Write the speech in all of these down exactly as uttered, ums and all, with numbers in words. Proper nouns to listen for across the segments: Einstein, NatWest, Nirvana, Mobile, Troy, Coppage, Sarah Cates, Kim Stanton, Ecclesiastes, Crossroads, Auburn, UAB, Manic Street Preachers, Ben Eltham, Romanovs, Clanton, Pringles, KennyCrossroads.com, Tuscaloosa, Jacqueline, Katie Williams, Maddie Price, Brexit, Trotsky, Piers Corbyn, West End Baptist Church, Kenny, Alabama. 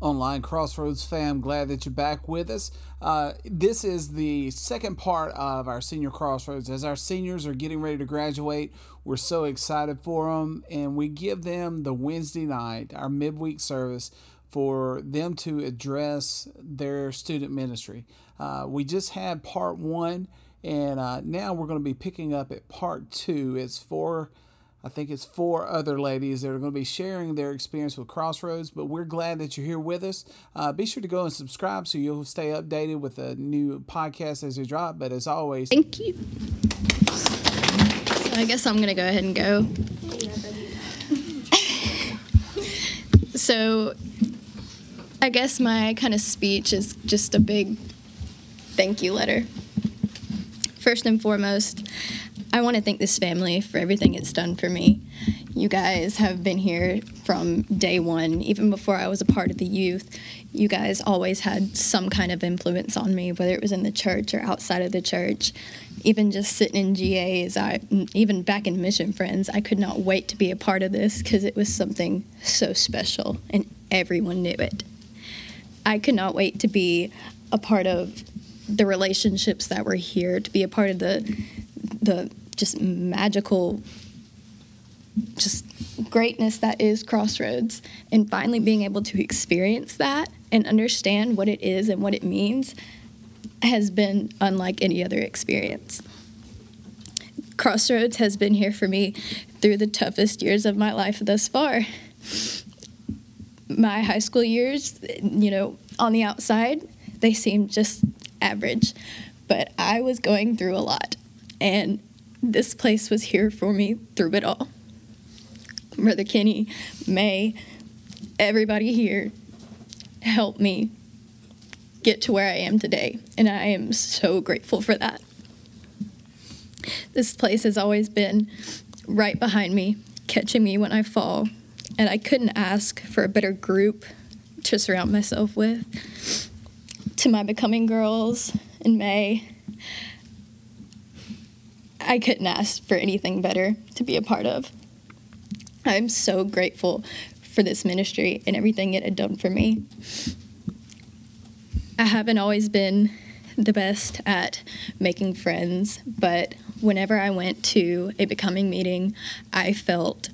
Online Crossroads fam, glad that you're back with us. Uh, this is the second part of our Senior Crossroads. As our seniors are getting ready to graduate, we're so excited for them, and we give them the Wednesday night, our midweek service, for them to address their student ministry. Uh, we just had part one, and uh, now we're going to be picking up at part two. It's four I think it's four other ladies that are going to be sharing their experience with Crossroads, but we're glad that you're here with us. Uh, be sure to go and subscribe so you'll stay updated with the new podcast as they drop. But as always, thank you. So I guess I'm going to go ahead and go. So I guess my kind of speech is just a big thank you letter. First and foremost, I want to thank this family for everything it's done for me. You guys have been here from day one. Even before I was a part of the youth, you guys always had some kind of influence on me, whether it was in the church or outside of the church. Even just sitting in G A's, I, even back in Mission Friends, I could not wait to be a part of this because it was something so special, and everyone knew it. I could not wait to be a part of the relationships that were here, to be a part of the the just magical, just greatness that is Crossroads, and finally being able to experience that and understand what it is and what it means has been unlike any other experience. Crossroads has been here for me through the toughest years of my life thus far. My high school years, you know, on the outside, they seemed just average, but I was going through a lot. And this place was here for me through it all. Brother Kenny, May, everybody here helped me get to where I am today. And I am so grateful for that. This place has always been right behind me, catching me when I fall. And I couldn't ask for a better group to surround myself with. To my Becoming girls in May, I couldn't ask for anything better to be a part of. I'm so grateful for this ministry and everything it had done for me. I haven't always been the best at making friends, but whenever I went to a Becoming meeting, I felt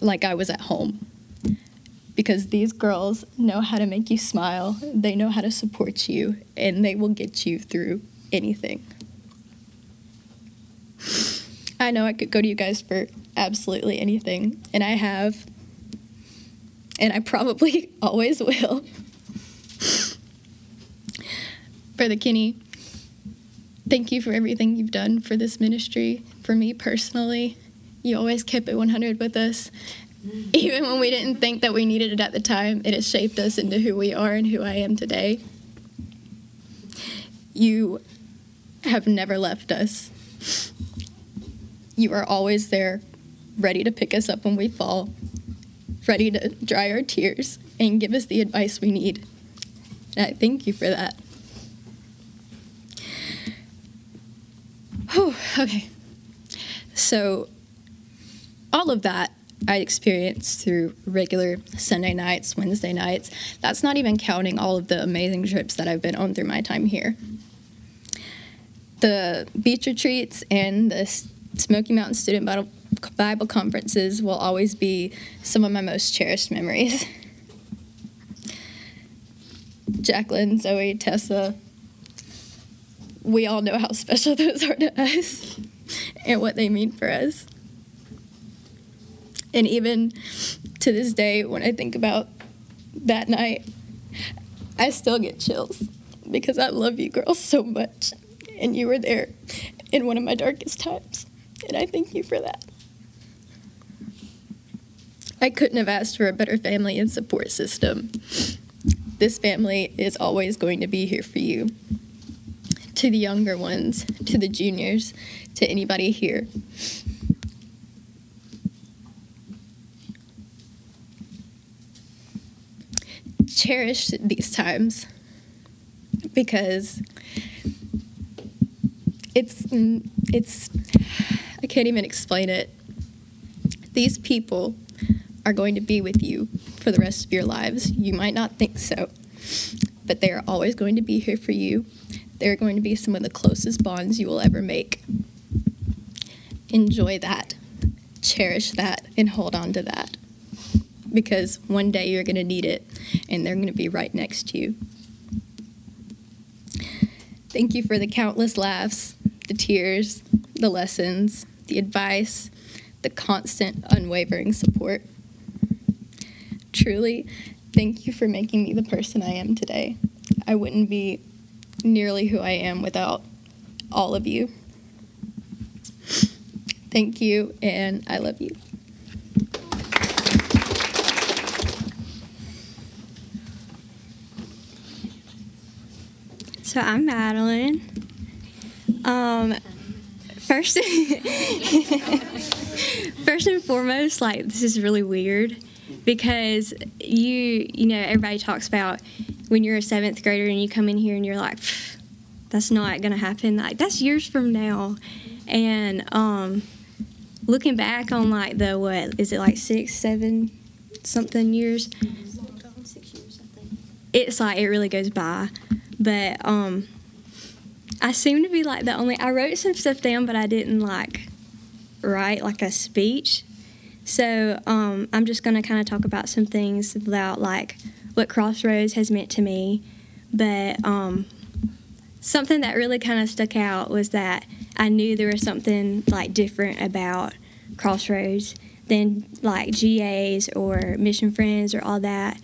like I was at home. Because these girls know how to make you smile, they know how to support you, and they will get you through anything. I know I could go to you guys for absolutely anything, and I have, and I probably always will. Brother Kenny, thank you for everything you've done for this ministry. For me personally, you always kept it one hundred with us. Even when we didn't think that we needed it at the time, it has shaped us into who we are and who I am today. You have never left us. You are always there, ready to pick us up when we fall, ready to dry our tears and give us the advice we need. And I thank you for that. Whew, okay. So all of that I experienced through regular Sunday nights, Wednesday nights. That's not even counting all of the amazing trips that I've been on through my time here. The beach retreats and the Smoky Mountain Student Bible Conferences will always be some of my most cherished memories. Jacqueline, Zoe, Tessa, we all know how special those are to us and what they mean for us. And even to this day, when I think about that night, I still get chills because I love you girls so much. And you were there in one of my darkest times, and I thank you for that. I couldn't have asked for a better family and support system. This family is always going to be here for you. To the younger ones, to the juniors, to anybody here. Cherish these times because It's, it's, I can't even explain it. These people are going to be with you for the rest of your lives. You might not think so, but they are always going to be here for you. They're going to be some of the closest bonds you will ever make. Enjoy that, cherish that, and hold on to that, because one day you're going to need it, and they're going to be right next to you. Thank you for the countless laughs, the tears, the lessons, the advice, the constant, unwavering support. Truly, thank you for making me the person I am today. I wouldn't be nearly who I am without all of you. Thank you, and I love you. So I'm Madeline. Um, first, first and foremost, like, this is really weird because you, you know, everybody talks about when you're a seventh grader and you come in here and you're like, that's not going to happen. Like, that's years from now. And, um, looking back on, like, the, what, is it, like, six, seven, something years? It's long gone, six years, I think. It's, like, it really goes by. But um, I seem to be, like, the only – I wrote some stuff down, but I didn't, like, write, like, a speech. So um, I'm just going to kind of talk about some things about, like, what Crossroads has meant to me. But um, something that really kind of stuck out was that I knew there was something, like, different about Crossroads than, like, G A's or Mission Friends or all that.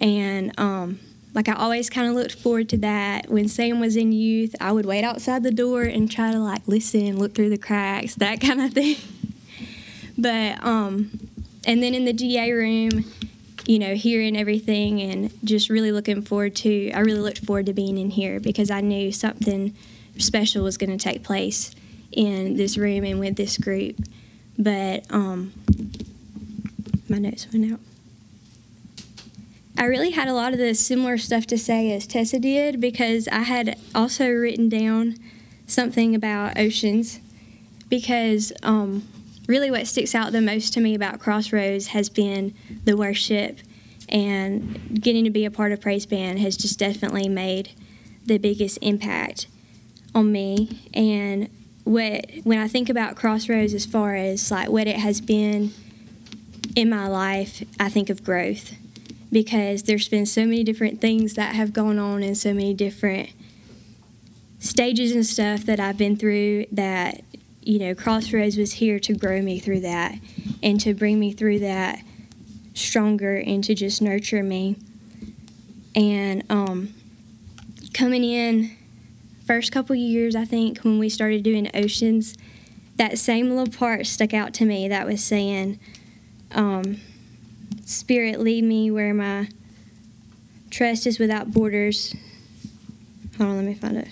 And, um, like, I always kind of looked forward to that. When Sam was in youth, I would wait outside the door and try to, like, listen, look through the cracks, that kind of thing. But, um, and then in the G A room, you know, hearing everything and just really looking forward to, I really looked forward to being in here because I knew something special was going to take place in this room and with this group. But um, my notes went out. I really had a lot of the similar stuff to say as Tessa did because I had also written down something about oceans because um, really what sticks out the most to me about Crossroads has been the worship, and getting to be a part of Praise Band has just definitely made the biggest impact on me. And what when I think about Crossroads as far as like what it has been in my life, I think of growth because there's been so many different things that have gone on and so many different stages and stuff that I've been through that, you know, Crossroads was here to grow me through that and to bring me through that stronger and to just nurture me. And um, coming in first couple years, I think, when we started doing oceans, that same little part stuck out to me that was saying, um, Spirit, lead me where my trust is without borders. Hold on, let me find it.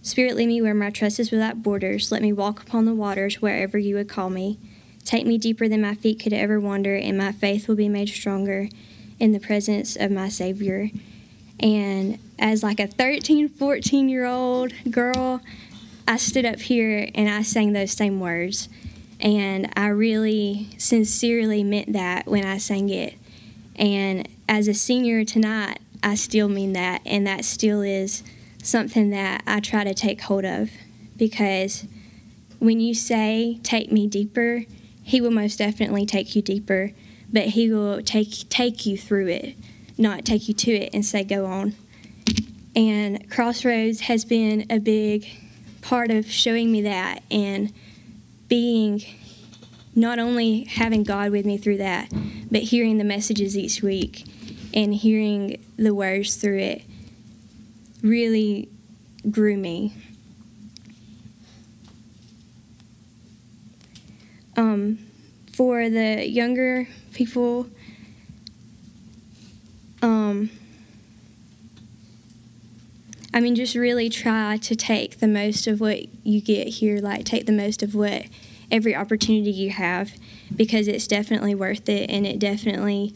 Spirit, lead me where my trust is without borders. Let me walk upon the waters wherever you would call me. Take me deeper than my feet could ever wander, and my faith will be made stronger in the presence of my Savior. And as like a thirteen, fourteen-year-old girl, I stood up here and I sang those same words. And I really sincerely meant that when I sang it. And as a senior tonight, I still mean that. And that still is something that I try to take hold of. Because when you say, take me deeper, He will most definitely take you deeper. But He will take take you through it, not take you to it and say, go on. And Crossroads has been a big part of showing me that and being not only having God with me through that, but hearing the messages each week and hearing the words through it really grew me. Um, for the younger people, Um, I mean, just really try to take the most of what you get here, like take the most of what every opportunity you have, because it's definitely worth it, and it definitely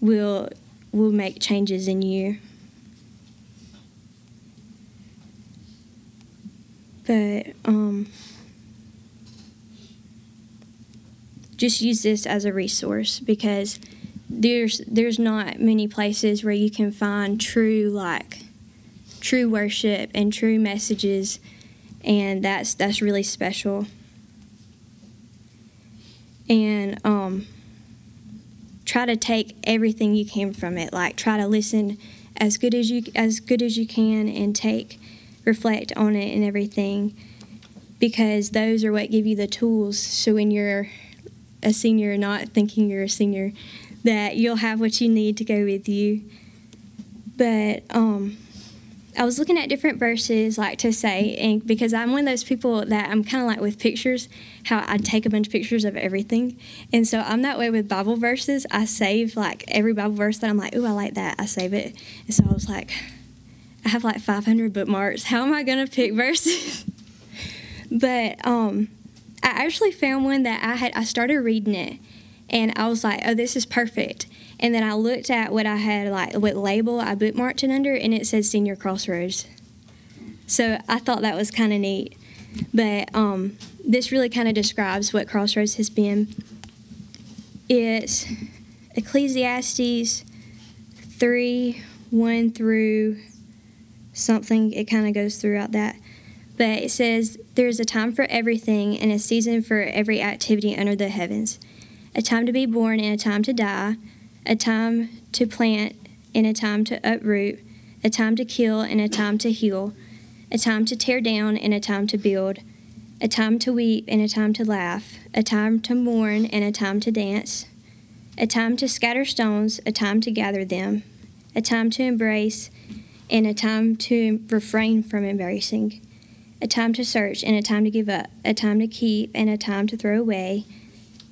will will make changes in you. But um, just use this as a resource, because there's there's not many places where you can find true like true worship and true messages, and that's that's really special. And um, try to take everything you can from it. Like try to listen as good as you as good as you can, and take reflect on it and everything, because those are what give you the tools. So when you're a senior, not thinking you're a senior, that you'll have what you need to go with you. But um, I was looking at different verses, like to say, and because I'm one of those people that I'm kind of like with pictures, how I take a bunch of pictures of everything. And so I'm that way with Bible verses. I save like every Bible verse that I'm like, ooh, I like that. I save it. And so I was like, I have like five hundred bookmarks. How am I going to pick verses? But um, I actually found one that I had, I started reading it and I was like, oh, this is perfect. And then I looked at what I had, like what label I bookmarked it under, and it says Senior Crossroads. So I thought that was kind of neat. But um, this really kind of describes what Crossroads has been. It's Ecclesiastes three, one through something. It kind of goes throughout that. But it says, there is a time for everything and a season for every activity under the heavens, a time to be born and a time to die, a time to plant and a time to uproot, a time to kill and a time to heal, a time to tear down and a time to build, a time to weep and a time to laugh, a time to mourn and a time to dance, a time to scatter stones, a time to gather them, a time to embrace and a time to refrain from embracing, a time to search and a time to give up, a time to keep and a time to throw away,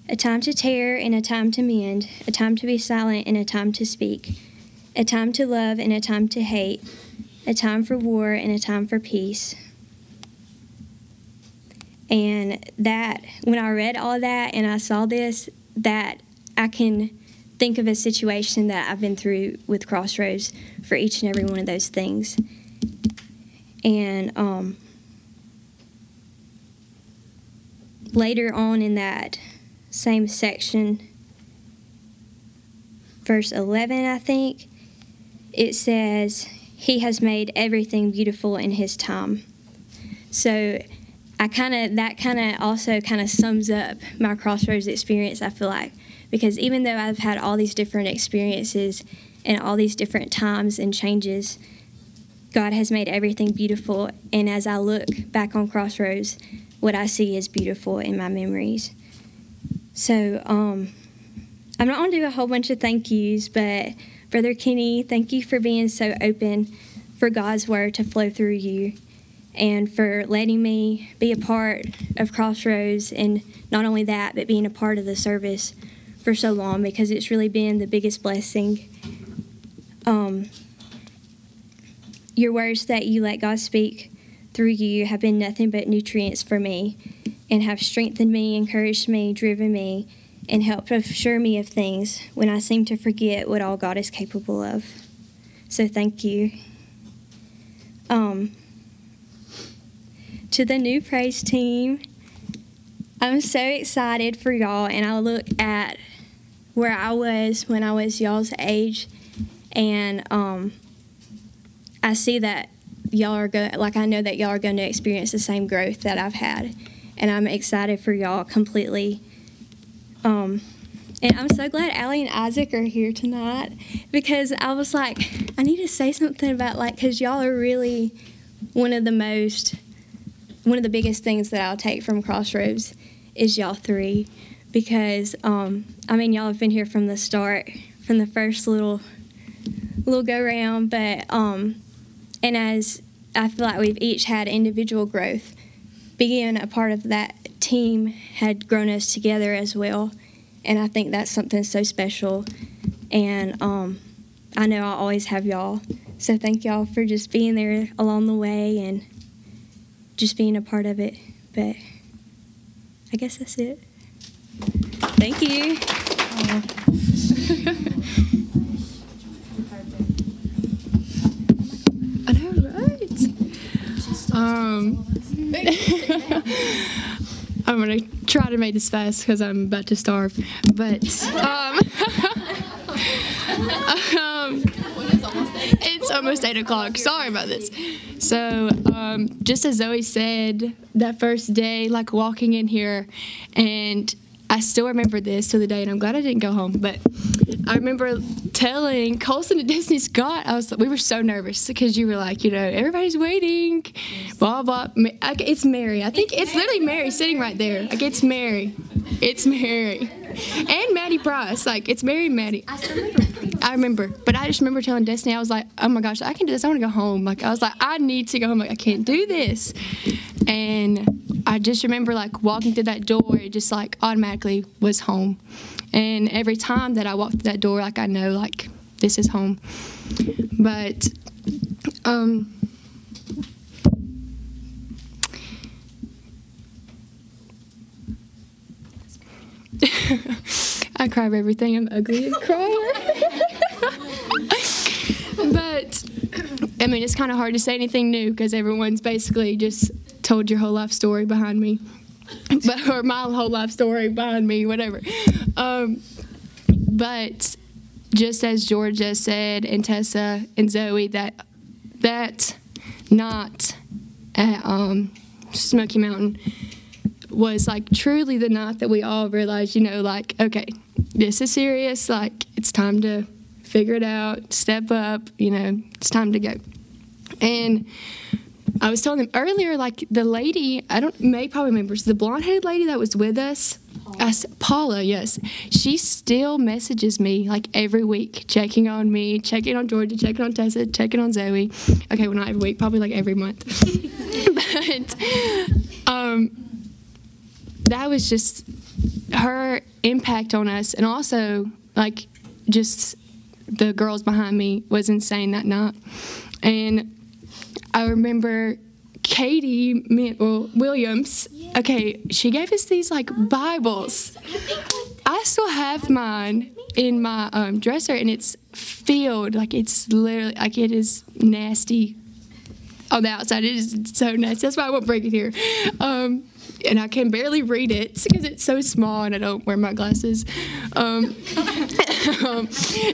a time to tear and a time to mend, a time to be silent and a time to speak, a time to love and a time to hate, a time for war and a time for peace. And that, when I read all that and I saw this, that I can think of a situation that I've been through with Crossroads for each and every one of those things. And um, later on in that same section, verse eleven, I think, it says, he has made everything beautiful in his time. So I kind of, that kind of also kind of sums up my Crossroads experience, I feel like, because even though I've had all these different experiences and all these different times and changes, God has made everything beautiful. And as I look back on Crossroads, what I see is beautiful in my memories. So um, I'm not going to do a whole bunch of thank yous, but Brother Kenny, thank you for being so open for God's word to flow through you and for letting me be a part of Crossroads, and not only that, but being a part of the service for so long, because it's really been the biggest blessing. Um, your words that you let God speak through you have been nothing but nutrients for me, and have strengthened me, encouraged me, driven me, and helped assure me of things when I seem to forget what all God is capable of. So thank you. Um, to the new praise team, I'm so excited for y'all, and I look at where I was when I was y'all's age, and um, I see that y'all are go- like I know that y'all are going to experience the same growth that I've had. And I'm excited for y'all completely. Um, and I'm so glad Allie and Isaac are here tonight, because I was like, I need to say something about, like, because y'all are really one of the most, one of the biggest things that I'll take from Crossroads is y'all three. Because, um, I mean, y'all have been here from the start, from the first little, little go-round. But, um, and as I feel like we've each had individual growth, being a part of that team had grown us together as well, and I think that's something so special. And um, I know I always have y'all, so thank y'all for just being there along the way and just being a part of it. But I guess that's it. Thank you. I know, right? Um. I'm going to try to make this fast because I'm about to starve. But um, um, it's almost eight o'clock. Sorry about this. So um, just as Zoe said, that first day, like walking in here, and I still remember this to the day, and I'm glad I didn't go home. But I remember telling Colson at Disney Scott, I was we were so nervous because you were like, you know, everybody's waiting, blah, blah. It's Mary. I think it's, it's literally Mary sitting right there. Like, it's Mary. It's Mary. And Maddie Price. Like, it's Mary and Maddie. I still remember. I remember. But I just remember telling Destiny, I was like, oh, my gosh, I can do this. I want to go home. Like, I was like, I need to go home. Like, I can't do this. And I just remember, like, walking through that door, it just, like, automatically was home. And every time that I walked through that door, like, I know, like, this is home. But um, I cry for everything. I'm ugly and crier. But, I mean, it's kind of hard to say anything new because everyone's basically just told your whole life story behind me. But, or my whole life story behind me, whatever. Um, but just as Georgia said, and Tessa and Zoe, that that night at um, Smoky Mountain was like truly the night that we all realized, you know, like, okay, this is serious. Like, it's time to figure it out, step up, you know, it's time to go. And I was telling them earlier, like, the lady, I don't, May probably remembers, the blonde-headed lady that was with us, Paula. I, Paula, yes, she still messages me, like, every week, checking on me, checking on Georgia, checking on Tessa, checking on Zoe. Okay, well, not every week, probably, like, every month. But um, that was just her impact on us, and also, like, just the girls behind me was insane that night. And I remember Katie well, Williams. Okay, she gave us these, like, Bibles. I still have mine in my um, dresser, and it's filled. Like, it's literally, like, it is nasty on the outside. It is so nasty. That's why I won't bring it here. Um, and I can barely read it because it's so small, and I don't wear my glasses. Um, um,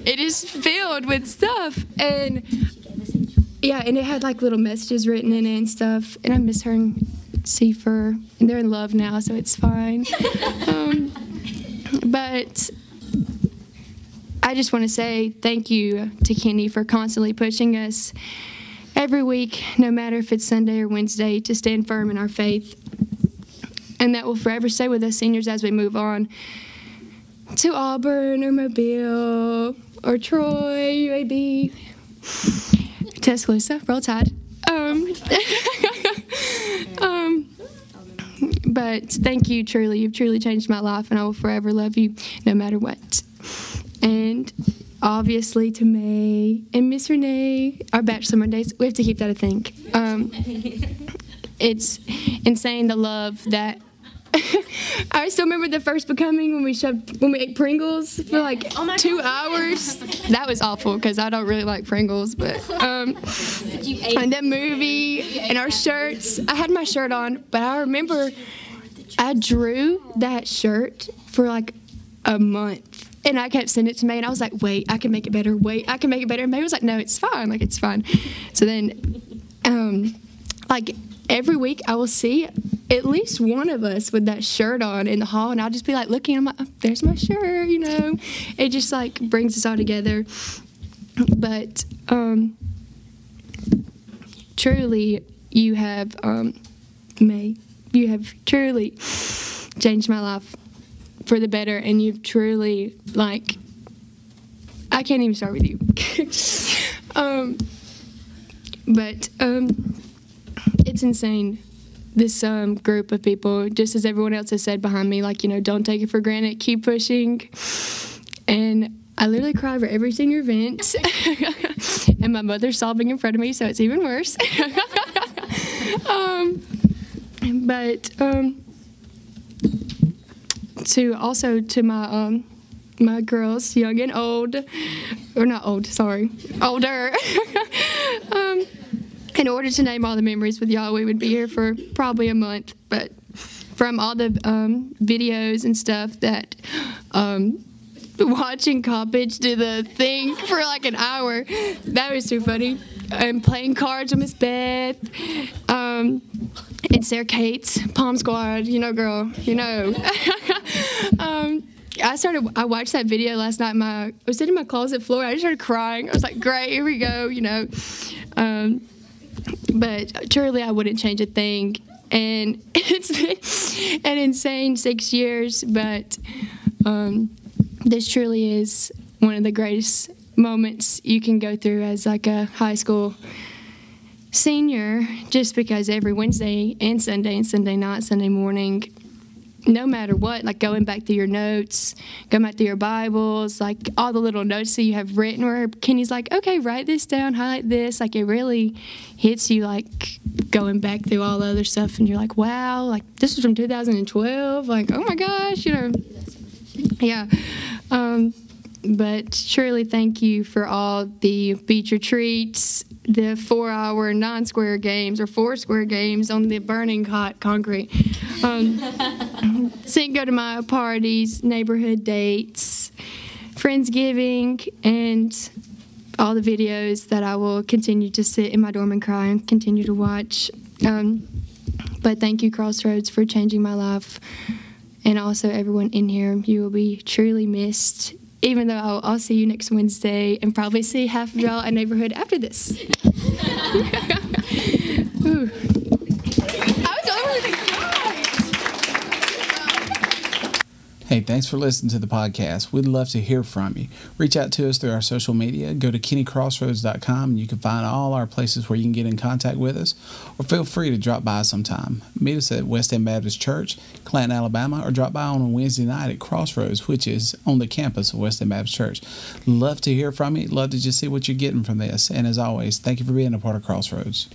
it is filled with stuff, and... yeah, and it had, like, little messages written in it and stuff. And I miss her and Seifer. And they're in love now, so it's fine. um, but I just want to say thank you to Kenny for constantly pushing us every week, no matter if it's Sunday or Wednesday, to stand firm in our faith. And that will forever stay with us seniors as we move on to Auburn or Mobile or Troy, U A B. Tuscaloosa, Roll Tide. Um, um, but thank you, truly. You've truly changed my life, and I will forever love you no matter what. And obviously to May and Miss Renee, our Bachelor Mondays, we have to keep that a thing. Um, it's insane the love that I still remember the first Becoming when we shoved when we ate Pringles for like oh two God. hours. That was awful because I don't really like Pringles, but um, and that movie and our shirts. I had my shirt on, but I remember I drew that shirt for like a month, and I kept sending it to May, and I was like, "Wait, I can make it better. Wait, I can make it better." And May was like, "No, it's fine. Like it's fine." So then, um, like every week, I will see at least one of us with that shirt on in the hall, and I'll just be like looking, I'm like, oh, there's my shirt, you know. It just like brings us all together. But um, truly, you have, um, May, you have truly changed my life for the better, and you've truly, like, I can't even start with you. um, but um, it's insane. This um, group of people, just as everyone else has said behind me, like, you know, don't take it for granted, keep pushing. And I literally cry for every senior event. And my mother's sobbing in front of me, so it's even worse. um, but um, to also to my um, my girls, young and old, or not old, sorry, older. um, In order to name all the memories with y'all, we would be here for probably a month, but from all the um, videos and stuff that um, watching Coppage do the thing for like an hour. That was too funny. And playing cards with Miss Beth. Um, and Sarah Cates, Palm Squad, you know, girl, you know. um, I started, I watched that video last night. My, I was sitting in my closet floor. I just started crying. I was like, great, here we go, you know. Um, but truly, I wouldn't change a thing. And it's been an insane six years, but um, this truly is one of the greatest moments you can go through as like a high school senior, just because every Wednesday and Sunday and Sunday night, Sunday morning, no matter what, like going back through your notes, going back through your Bibles, like all the little notes that you have written where Kenny's like, okay, write this down, highlight this. Like it really hits you like going back through all the other stuff and you're like, wow, like this was from two thousand twelve. Like, oh my gosh, you know. Yeah. Um, but surely thank you for all the beach retreats, the four-hour non-square games or four-square games on the burning hot concrete. Um, Cinco de Mayo parties, neighborhood dates, Friendsgiving, and all the videos that I will continue to sit in my dorm and cry and continue to watch. Um, but thank you, Crossroads, for changing my life. And also everyone in here, you will be truly missed, even though I'll, I'll see you next Wednesday and probably see half of y'all at neighborhood after this. Ooh. Hey, thanks for listening to the podcast. We'd love to hear from you. Reach out to us through our social media. Go to Kenny Crossroads dot com and you can find all our places where you can get in contact with us. Or feel free to drop by sometime. Meet us at West End Baptist Church, Clanton, Alabama, or drop by on a Wednesday night at Crossroads, which is on the campus of West End Baptist Church. Love to hear from you. Love to just see what you're getting from this. And as always, thank you for being a part of Crossroads.